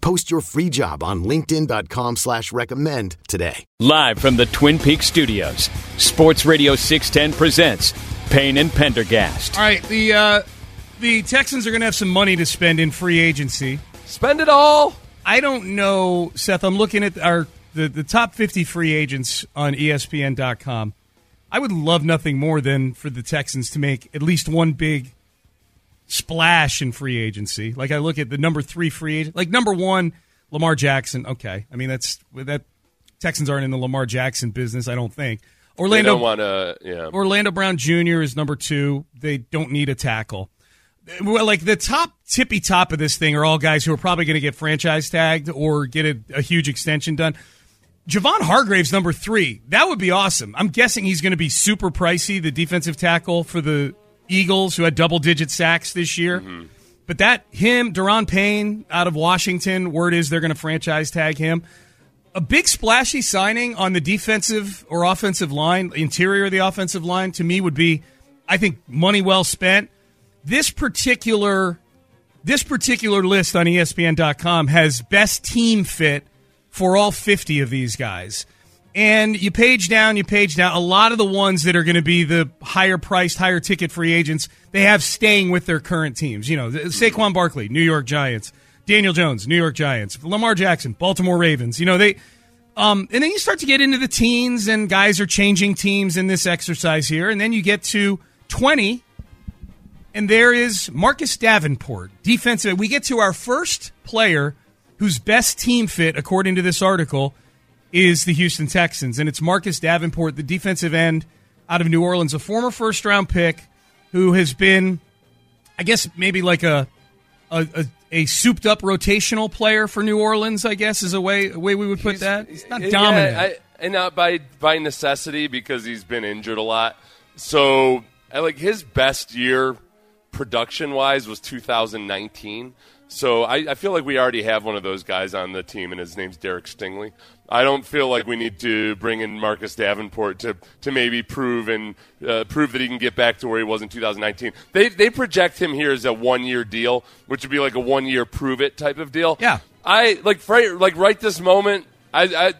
Post your free job on LinkedIn.com/recommend today. Live from the Twin Peaks studios, Sports Radio 610 presents Payne and Pendergast. All right, the Texans are going to have some money to spend in free agency. Spend it all. I don't know, Seth. I'm looking at the top 50 free agents on ESPN.com. I would love nothing more than for the Texans to make at least one big splash in free agency. Like, I look at the number 3 free agent, like number 1 Lamar Jackson. Okay, I mean, that Texans aren't in the Lamar Jackson business, I don't think. Orlando, Orlando Brown Jr. is number 2. They don't need a tackle. Well, like the top tippy top of this thing are all guys who are probably going to get franchise tagged or get a huge extension done. Javon Hargrave's number 3. That would be awesome. I'm guessing he's going to be super pricey, the defensive tackle for the Eagles, who had double-digit sacks this year. Mm-hmm. But Deron Payne out of Washington, word is they're going to franchise tag him. A big splashy signing on the defensive or offensive line, interior of the offensive line, to me would be, I think, money well spent. This particular list on ESPN.com has best team fit for all 50 of these guys. And you page down. A lot of the ones that are going to be the higher-priced, higher-ticket free agents, they have staying with their current teams. You know, Saquon Barkley, New York Giants. Daniel Jones, New York Giants. Lamar Jackson, Baltimore Ravens. You know, they and then you start to get into the teens, and guys are changing teams in this exercise here. And then you get to 20, and there is Marcus Davenport, defensive. We get to our first player whose best team fit, according to this article, is the Houston Texans, and it's Marcus Davenport, the defensive end out of New Orleans, a former first-round pick who has been, I guess, maybe like a souped-up rotational player for New Orleans, I guess, is a way we would put that. He's not dominant. And not by necessity, because he's been injured a lot. So, like, his best year production-wise was 2019. So I feel like we already have one of those guys on the team, and his name's Derek Stingley. I don't feel like we need to bring in Marcus Davenport to maybe prove that he can get back to where he was in 2019. They project him here as a one-year deal, which would be like a one-year prove-it type of deal. Yeah. Right this moment, I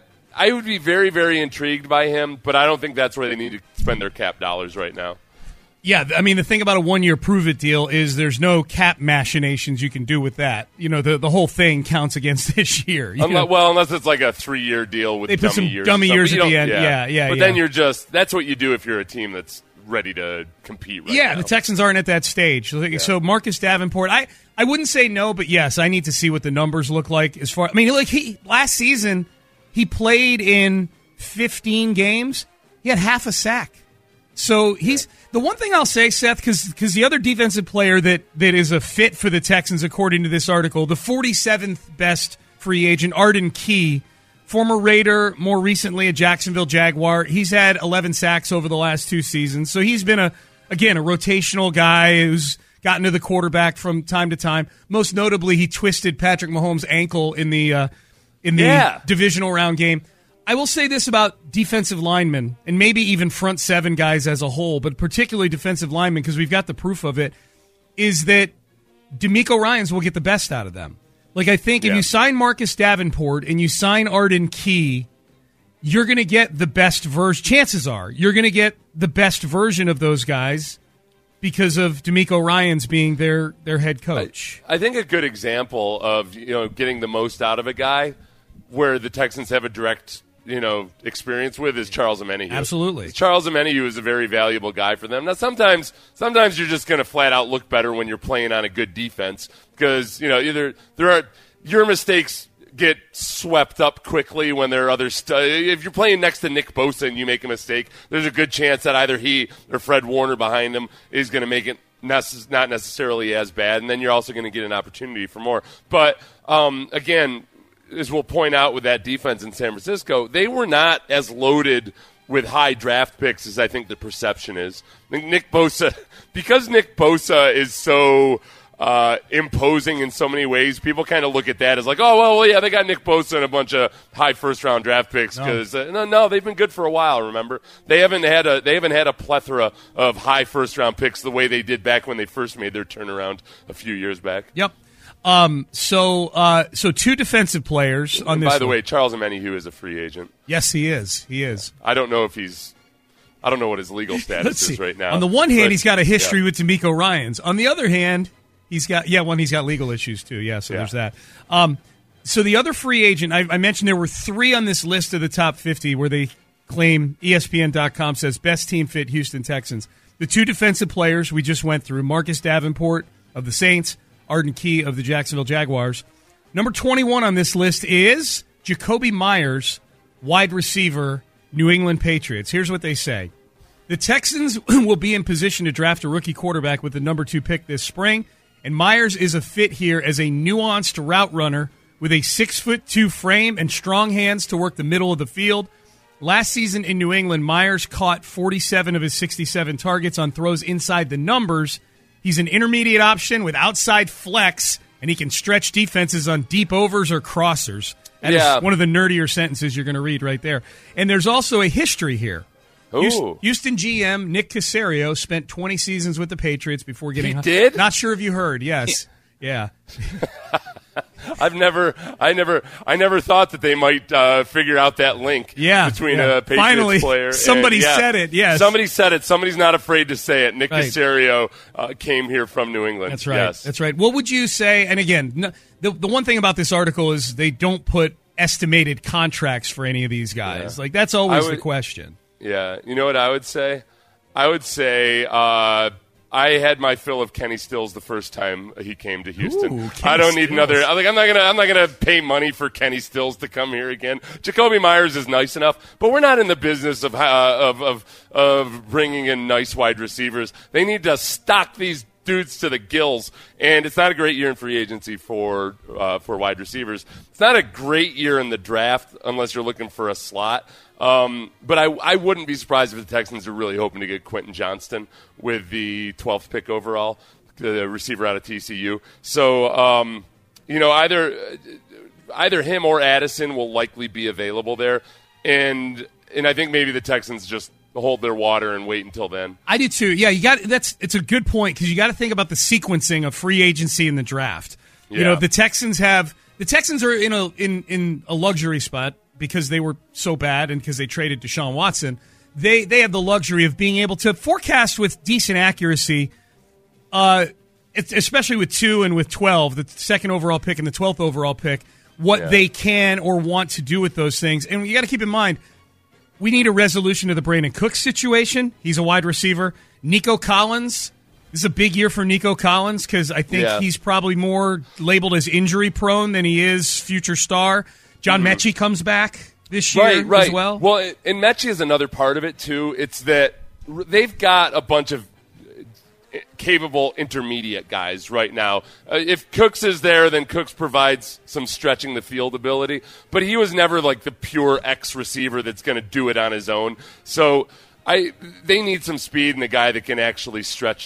would be very, very intrigued by him, but I don't think that's where they need to spend their cap dollars right now. Yeah, I mean, the thing about a one-year prove-it deal is there's no cap machinations you can do with that. You know, the whole thing counts against this year. Unless it's like a 3-year deal with dummy years at the end. Yeah. But then that's what you do if you're a team that's ready to compete right now. Yeah, the Texans aren't at that stage. So Marcus Davenport, I wouldn't say no, but yes, I need to see what the numbers look like. Last season, he played in 15 games. He had half a sack. So he's the one thing I'll say, Seth, because the other defensive player that is a fit for the Texans, according to this article, the 47th best free agent, Arden Key, former Raider, more recently a Jacksonville Jaguar. He's had 11 sacks over the last 2 seasons. So he's been, a rotational guy who's gotten to the quarterback from time to time. Most notably, he twisted Patrick Mahomes' ankle in the divisional round game. I will say this about defensive linemen, and maybe even front seven guys as a whole, but particularly defensive linemen, because we've got the proof of it, is that DeMeco Ryans will get the best out of them. Like, I think if you sign Marcus Davenport and you sign Arden Key, you're going to get the best version. Chances are you're going to get the best version of those guys because of DeMeco Ryans being their head coach. I think a good example of, you know, getting the most out of a guy where the Texans have a direct, you know, experience with is Charles Omenihu. Absolutely. Charles Omenihu is a very valuable guy for them. Now, sometimes you're just going to flat out look better when you're playing on a good defense because, you know, either your mistakes get swept up quickly when there are other if you're playing next to Nick Bosa and you make a mistake, there's a good chance that either he or Fred Warner behind him is going to make it not necessarily as bad, and then you're also going to get an opportunity for more. But, again, as we'll point out with that defense in San Francisco, they were not as loaded with high draft picks as I think the perception is. Nick Bosa is so imposing in so many ways, people kind of look at that as like, they got Nick Bosa and a bunch of high first-round draft picks because they've been good for a while. Remember, they haven't had a plethora of high first-round picks the way they did back when they first made their turnaround a few years back. Yep. So two defensive players on this. By the way, Charles Omenihu is a free agent. Yes, he is. I don't know what his legal status is right now. On the one hand, he's got a history with DeMeco Ryans. On the other hand, he's got legal issues too. Yeah, so there's that. So the other free agent, I mentioned there were three on this list of the top 50 where they claim ESPN.com says best team fit Houston Texans. The two defensive players we just went through, Marcus Davenport of the Saints, Arden Key of the Jacksonville Jaguars. Number 21 on this list is Jakobi Meyers, wide receiver, New England Patriots. Here's what they say. The Texans will be in position to draft a rookie quarterback with the number 2 pick this spring, and Meyers is a fit here as a nuanced route runner with a 6'2" frame and strong hands to work the middle of the field. Last season in New England, Meyers caught 47 of his 67 targets on throws inside the numbers. He's an intermediate option with outside flex, and he can stretch defenses on deep overs or crossers. That is one of the nerdier sentences you're going to read right there. And there's also a history here. Ooh. Houston GM Nick Caserio spent 20 seasons with the Patriots before getting... He did? Not sure if you heard, yes. Yeah. I never thought that they might figure out that link between a Patriots player. Somebody said it, yes. Somebody said it. Somebody's not afraid to say it. Nick Caserio came here from New England. That's right. Yes. That's right. What would you say, and again, the one thing about this article is they don't put estimated contracts for any of these guys. Yeah. Like, that's always the question. Yeah. You know what I would say? I would say... I had my fill of Kenny Stills the first time he came to Houston. I'm not gonna pay money for Kenny Stills to come here again. Jakobi Meyers is nice enough, but we're not in the business of bringing in nice wide receivers. They need to stock these dudes to the gills, and it's not a great year in free agency for wide receivers. It's not a great year in the draft unless you're looking for a slot. But I wouldn't be surprised if the Texans are really hoping to get Quentin Johnston with the 12th pick overall, the receiver out of TCU. So, either him or Addison will likely be available there. And I think maybe the Texans just hold their water and wait until then. I do too. Yeah, it's a good point because you got to think about the sequencing of free agency and the draft. Yeah. You know, the Texans are in a luxury spot, because they were so bad and because they traded Deshaun Watson, they have the luxury of being able to forecast with decent accuracy, especially with 2 and with 12, the second overall pick and the 12th overall pick, what they can or want to do with those things. And you got to keep in mind, we need a resolution to the Brandon Cooks situation. He's a wide receiver. Nico Collins, this is a big year for Nico Collins because I think he's probably more labeled as injury prone than he is future star. John Mechie comes back this year as well. Well, and Mechie is another part of it, too. It's that they've got a bunch of capable intermediate guys right now. If Cooks is there, then Cooks provides some stretching the field ability. But he was never like the pure X receiver that's going to do it on his own. So they need some speed and a guy that can actually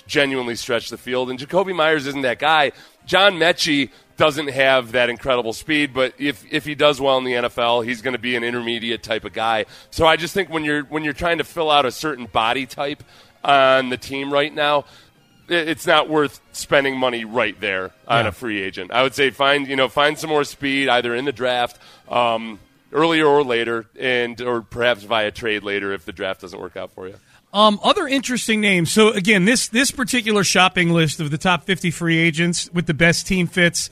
genuinely stretch the field. And Jakobi Meyers isn't that guy. John Mechie doesn't have that incredible speed, but if he does well in the NFL, he's going to be an intermediate type of guy. So I just think when you're trying to fill out a certain body type on the team right now, it's not worth spending money right there on a free agent. I would say find some more speed either in the draft earlier or later, or perhaps via trade later if the draft doesn't work out for you. Other interesting names. So, again, this particular shopping list of the top 50 free agents with the best team fits,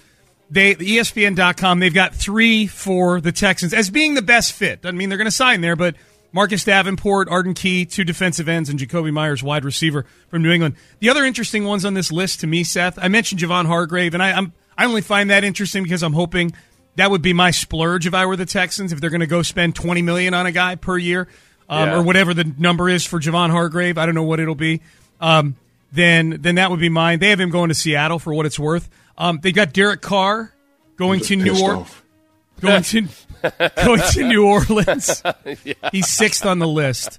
the ESPN.com, they've got 3 for the Texans as being the best fit. Doesn't mean they're going to sign there, but Marcus Davenport, Arden Key, 2 defensive ends, and Jakobi Meyers, wide receiver from New England. The other interesting ones on this list to me, Seth, I mentioned Javon Hargrave, and I only find that interesting because I'm hoping that would be my splurge if I were the Texans, if they're going to go spend $20 million on a guy per year. Or whatever the number is for Javon Hargrave, I don't know what it'll be, then that would be mine. They have him going to Seattle for what it's worth. They got Derek Carr going to New Orleans. Going to New Orleans. Yeah. He's 6th on the list.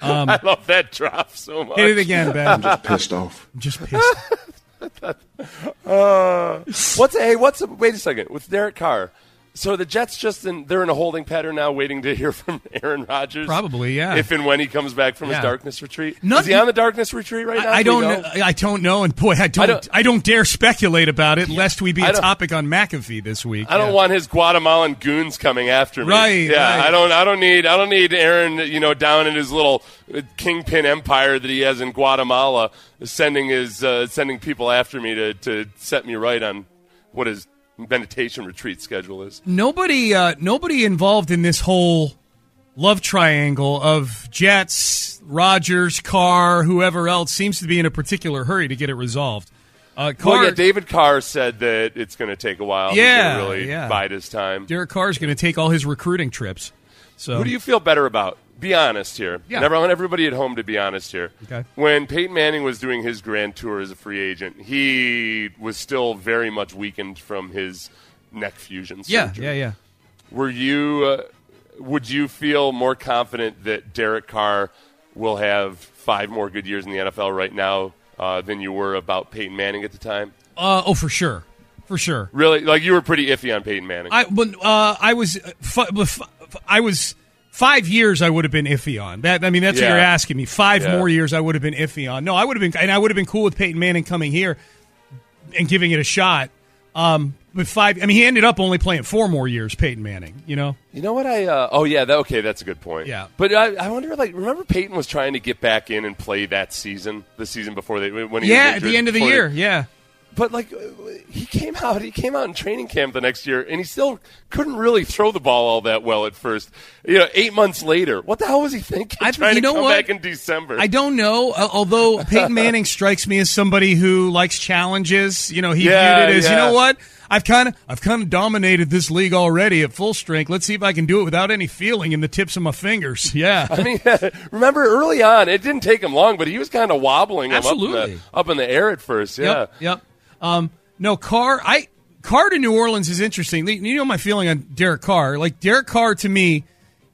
I love that drop so much. Hit it again, Ben. I'm just pissed off. Wait a second. With Derek Carr. So the Jets they're in a holding pattern now, waiting to hear from Aaron Rodgers. Probably, yeah. If and when he comes back from his darkness retreat, is he on the darkness retreat right now? I don't know, and boy, I don't dare speculate about it lest we be a topic on McAfee this week. I don't want his Guatemalan goons coming after me. Right? Yeah. Right. I don't need Aaron, down in his little kingpin empire that he has in Guatemala, sending his sending people after me to set me right on what is. Meditation retreat schedule is. Nobody involved in this whole love triangle of Jets, Rodgers, Carr, whoever else seems to be in a particular hurry to get it resolved. David Carr said that it's going to take a while to really bide his time. Derek Carr is going to take all his recruiting trips. So, who do you feel better about? Be honest here. Yeah. I want everybody at home to be honest here. Okay. When Peyton Manning was doing his grand tour as a free agent, he was still very much weakened from his neck fusion surgery. Yeah. Were you? Would you feel more confident that Derek Carr will have 5 more good years in the NFL right now than you were about Peyton Manning at the time? For sure. For sure. Really? Like, you were pretty iffy on Peyton Manning. I was 5 years I would have been iffy on. That's what you're asking me. 5 more years I would have been iffy on. No, I would have been cool with Peyton Manning coming here and giving it a shot. But 5, he ended up only playing 4 more years, Peyton Manning, You know what that's a good point. Yeah. But I wonder, remember Peyton was trying to get back in and play that season, the season before when he was injured, at the end of the year, But, he came out in training camp the next year, and he still couldn't really throw the ball all that well at first. 8 months later, what the hell was he thinking? Back in December. I don't know, although Peyton Manning strikes me as somebody who likes challenges. He viewed it as, I've kind of dominated this league already at full strength. Let's see if I can do it without any feeling in the tips of my fingers. Yeah. Remember early on, it didn't take him long, but he was kind of wobbling up in the air at first. Yeah. Yep. No, Carr to New Orleans is interesting. You know my feeling on Derek Carr. Derek Carr to me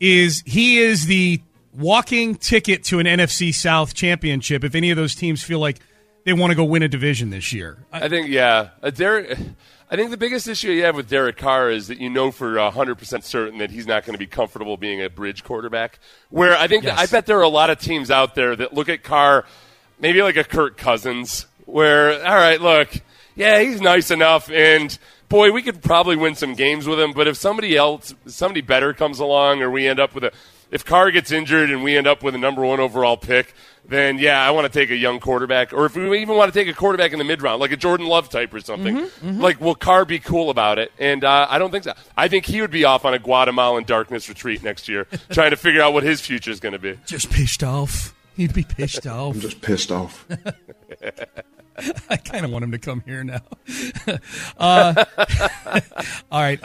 is the walking ticket to an NFC South championship if any of those teams feel like they want to go win a division this year. I think the biggest issue you have with Derek Carr is that for 100% certain that he's not going to be comfortable being a bridge quarterback. Where I think I bet there are a lot of teams out there that look at Carr maybe like a Kirk Cousins where, all right, look, yeah, he's nice enough, and boy, we could probably win some games with him. But if somebody better comes along, or we end up with if Carr gets injured and we end up with a number 1 overall pick, then I want to take a young quarterback. Or if we even want to take a quarterback in the mid round, like a Jordan Love type or something, will Carr be cool about it? And I don't think so. I think he would be off on a Guatemalan darkness retreat next year, trying to figure out what his future is going to be. Just pissed off. He'd be pissed off. I'm just pissed off. I kind of want him to come here now. All right.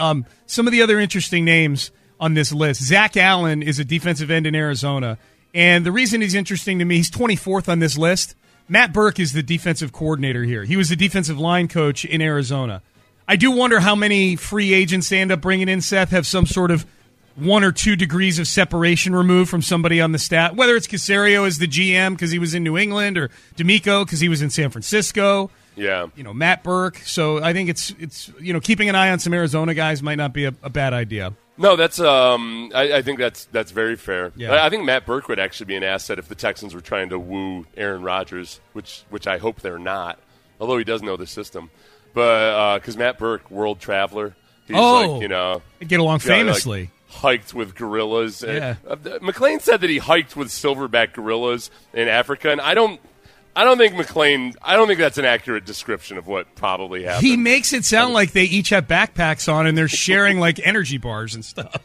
Some of the other interesting names on this list. Zach Allen is a defensive end in Arizona. And the reason he's interesting to me, he's 24th on this list. Matt Burke is the defensive coordinator here. He was the defensive line coach in Arizona. I do wonder how many free agents they end up bringing in, Seth, have some sort of 1 or 2 degrees of separation removed from somebody on the staff, whether it's Caserio as the GM because he was in New England or DeMeco because he was in San Francisco. Yeah. You know, Matt Burke. So I think it's you know, keeping an eye on some Arizona guys might not be a bad idea. No, that's I think that's very fair. Yeah. I think Matt Burke would actually be an asset if the Texans were trying to woo Aaron Rodgers, which I hope they're not, although he does know the system. But because Matt Burke, world traveler, he's they get along famously. Hiked with gorillas. Yeah. McLean said that he hiked with silverback gorillas in Africa, and I don't think McLean. I don't think that's an accurate description of what probably happened. He makes it sound like they each have backpacks on and they're sharing like energy bars and stuff,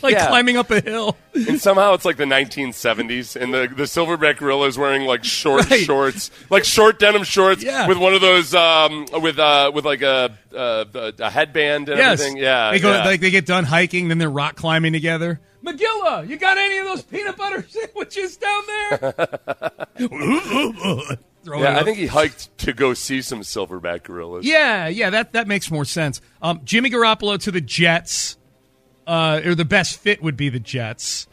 climbing up a hill. And somehow it's like the 1970s, and the silverback gorilla is wearing like shorts, like short denim shorts, with one of those with like a headband and everything. Yeah, they go like they get done hiking, then they're rock climbing together. Magilla, you got any of those peanut butter sandwiches down there? I think he hiked to go see some silverback gorillas. Yeah, that makes more sense. Jimmy Garoppolo to the Jets, or the best fit would be the Jets.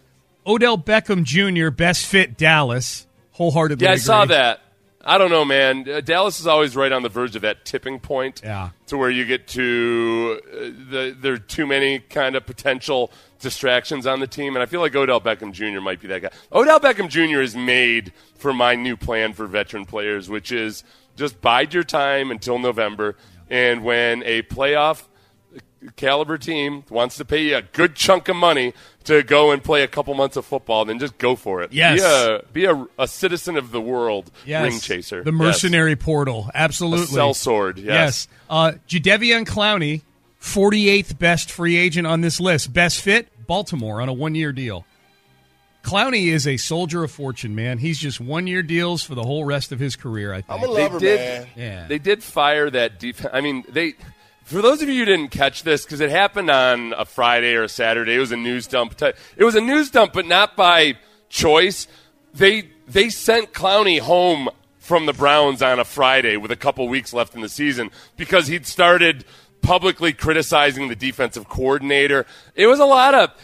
Odell Beckham Jr., best fit Dallas, wholeheartedly agree. Saw that. I don't know, man. Dallas is always right on the verge of that tipping point to where you get to there are too many kind of potential distractions on the team, and I feel like Odell Beckham Jr. might be that guy. Odell Beckham Jr. is made for my new plan for veteran players, which is just bide your time until November, and when a playoff caliber team wants to pay you a good chunk of money to go and play a couple months of football, then just go for it. Yes. Be a citizen of the world, ring chaser. The mercenary portal, absolutely. A cell sword, yes. Jadeveon Clowney, 48th best free agent on this list. Best fit, Baltimore on a one-year deal. Clowney is a soldier of fortune, man. He's just one-year deals for the whole rest of his career, I think. I'm a lover, man. Yeah. They did fire that defense. I mean, they... For those of you who didn't catch this, because it happened on a Friday or a Saturday, it was a news dump. It was a news dump, but not by choice. They sent Clowney home from the Browns on a Friday with a couple weeks left in the season because he'd started publicly criticizing the defensive coordinator. It was a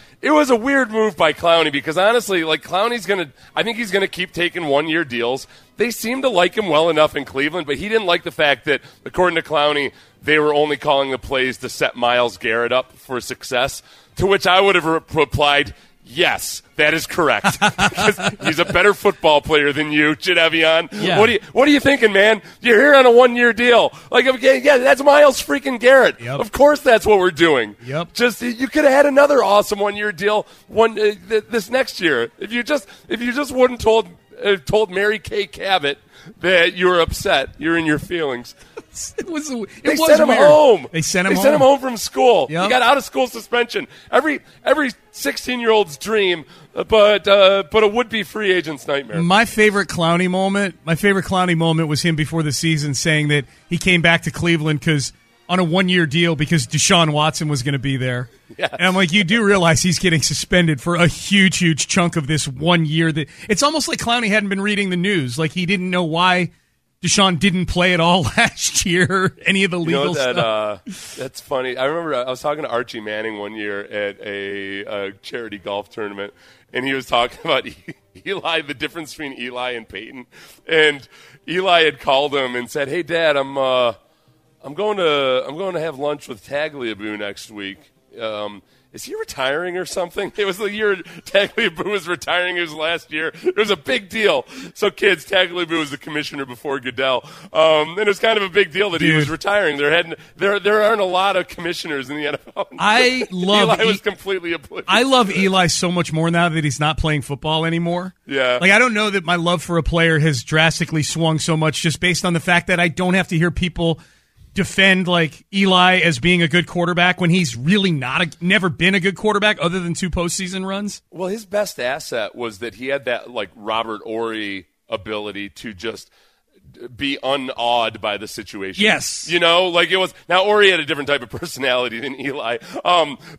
weird move by Clowney because, honestly, Clowney's going to – I think he's going to keep taking one-year deals. They seem to like him well enough in Cleveland, but he didn't like the fact that, according to Clowney, they were only calling the plays to set Myles Garrett up for success, to which I would have replied, yes, that is correct. He's a better football player than you, Jadeveon. Yeah. What are you thinking, man? You're here on a one-year deal. That's Myles freaking Garrett. Yep. Of course that's what we're doing. Yep. Just you could have had another awesome one-year deal this next year if you just wouldn't told Mary Kay Cabot that you were upset, you're in your feelings. They sent him home from school. Yep. He got out of school suspension. Every 16-year-old's dream, but a would-be free agent's nightmare. My favorite Clowney moment was him before the season saying that he came back to Cleveland on a one-year deal because Deshaun Watson was going to be there. Yes. And I'm like, you do realize he's getting suspended for a huge, huge chunk of this 1 year. It's almost like Clowney hadn't been reading the news. Like, he didn't know why Deshaun didn't play at all last year, any of the legal stuff. That's funny. I remember I was talking to Archie Manning one year at a charity golf tournament, and he was talking about Eli, the difference between Eli and Peyton. And Eli had called him and said, hey, Dad, I'm going to have lunch with Tagliabue next week. Is he retiring or something? It was the year Tagliabue was retiring his last year. It was a big deal. So, kids, Tagliabue was the commissioner before Goodell. And it was kind of a big deal that he was retiring. There aren't a lot of commissioners in the NFL. Eli was completely oblivious. I love Eli so much more now that he's not playing football anymore. Yeah. I don't know that my love for a player has drastically swung so much just based on the fact that I don't have to hear people defend Eli as being a good quarterback when he's really never been a good quarterback other than two postseason runs. Well, his best asset was that he had that Robert Horry ability to just be unawed by the situation. Yes. It was. Now, Horry had a different type of personality than Eli.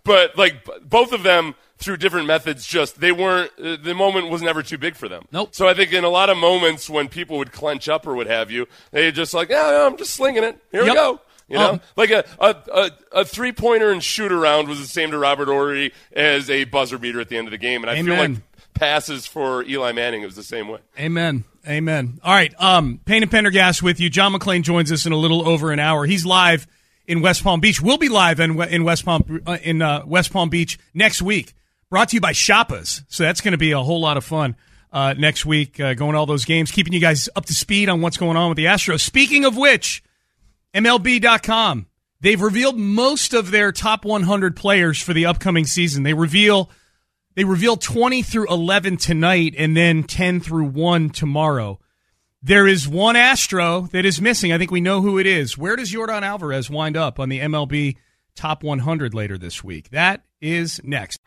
But both of them through different methods, the moment was never too big for them. Nope. So I think in a lot of moments when people would clench up or what have you, they just I'm just slinging it. Here we go. A three-pointer and shoot-around was the same to Robert Horry as a buzzer beater at the end of the game. And I feel like passes for Eli Manning, it was the same way. Amen. Amen. All right, Payne and Pendergast with you. John McClain joins us in a little over an hour. He's live in West Palm Beach. We'll be live in West Palm Beach next week. Brought to you by Shoppas. So that's going to be a whole lot of fun next week, going to all those games, keeping you guys up to speed on what's going on with the Astros. Speaking of which, MLB.com, they've revealed most of their top 100 players for the upcoming season. They reveal 20 through 11 tonight and then 10 through 1 tomorrow. There is one Astro that is missing. I think we know who it is. Where does Yordan Alvarez wind up on the MLB Top 100 later this week? That is next.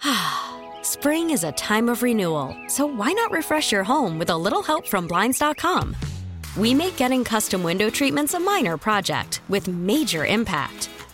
Spring is a time of renewal, so why not refresh your home with a little help from Blinds.com? We make getting custom window treatments a minor project with major impact.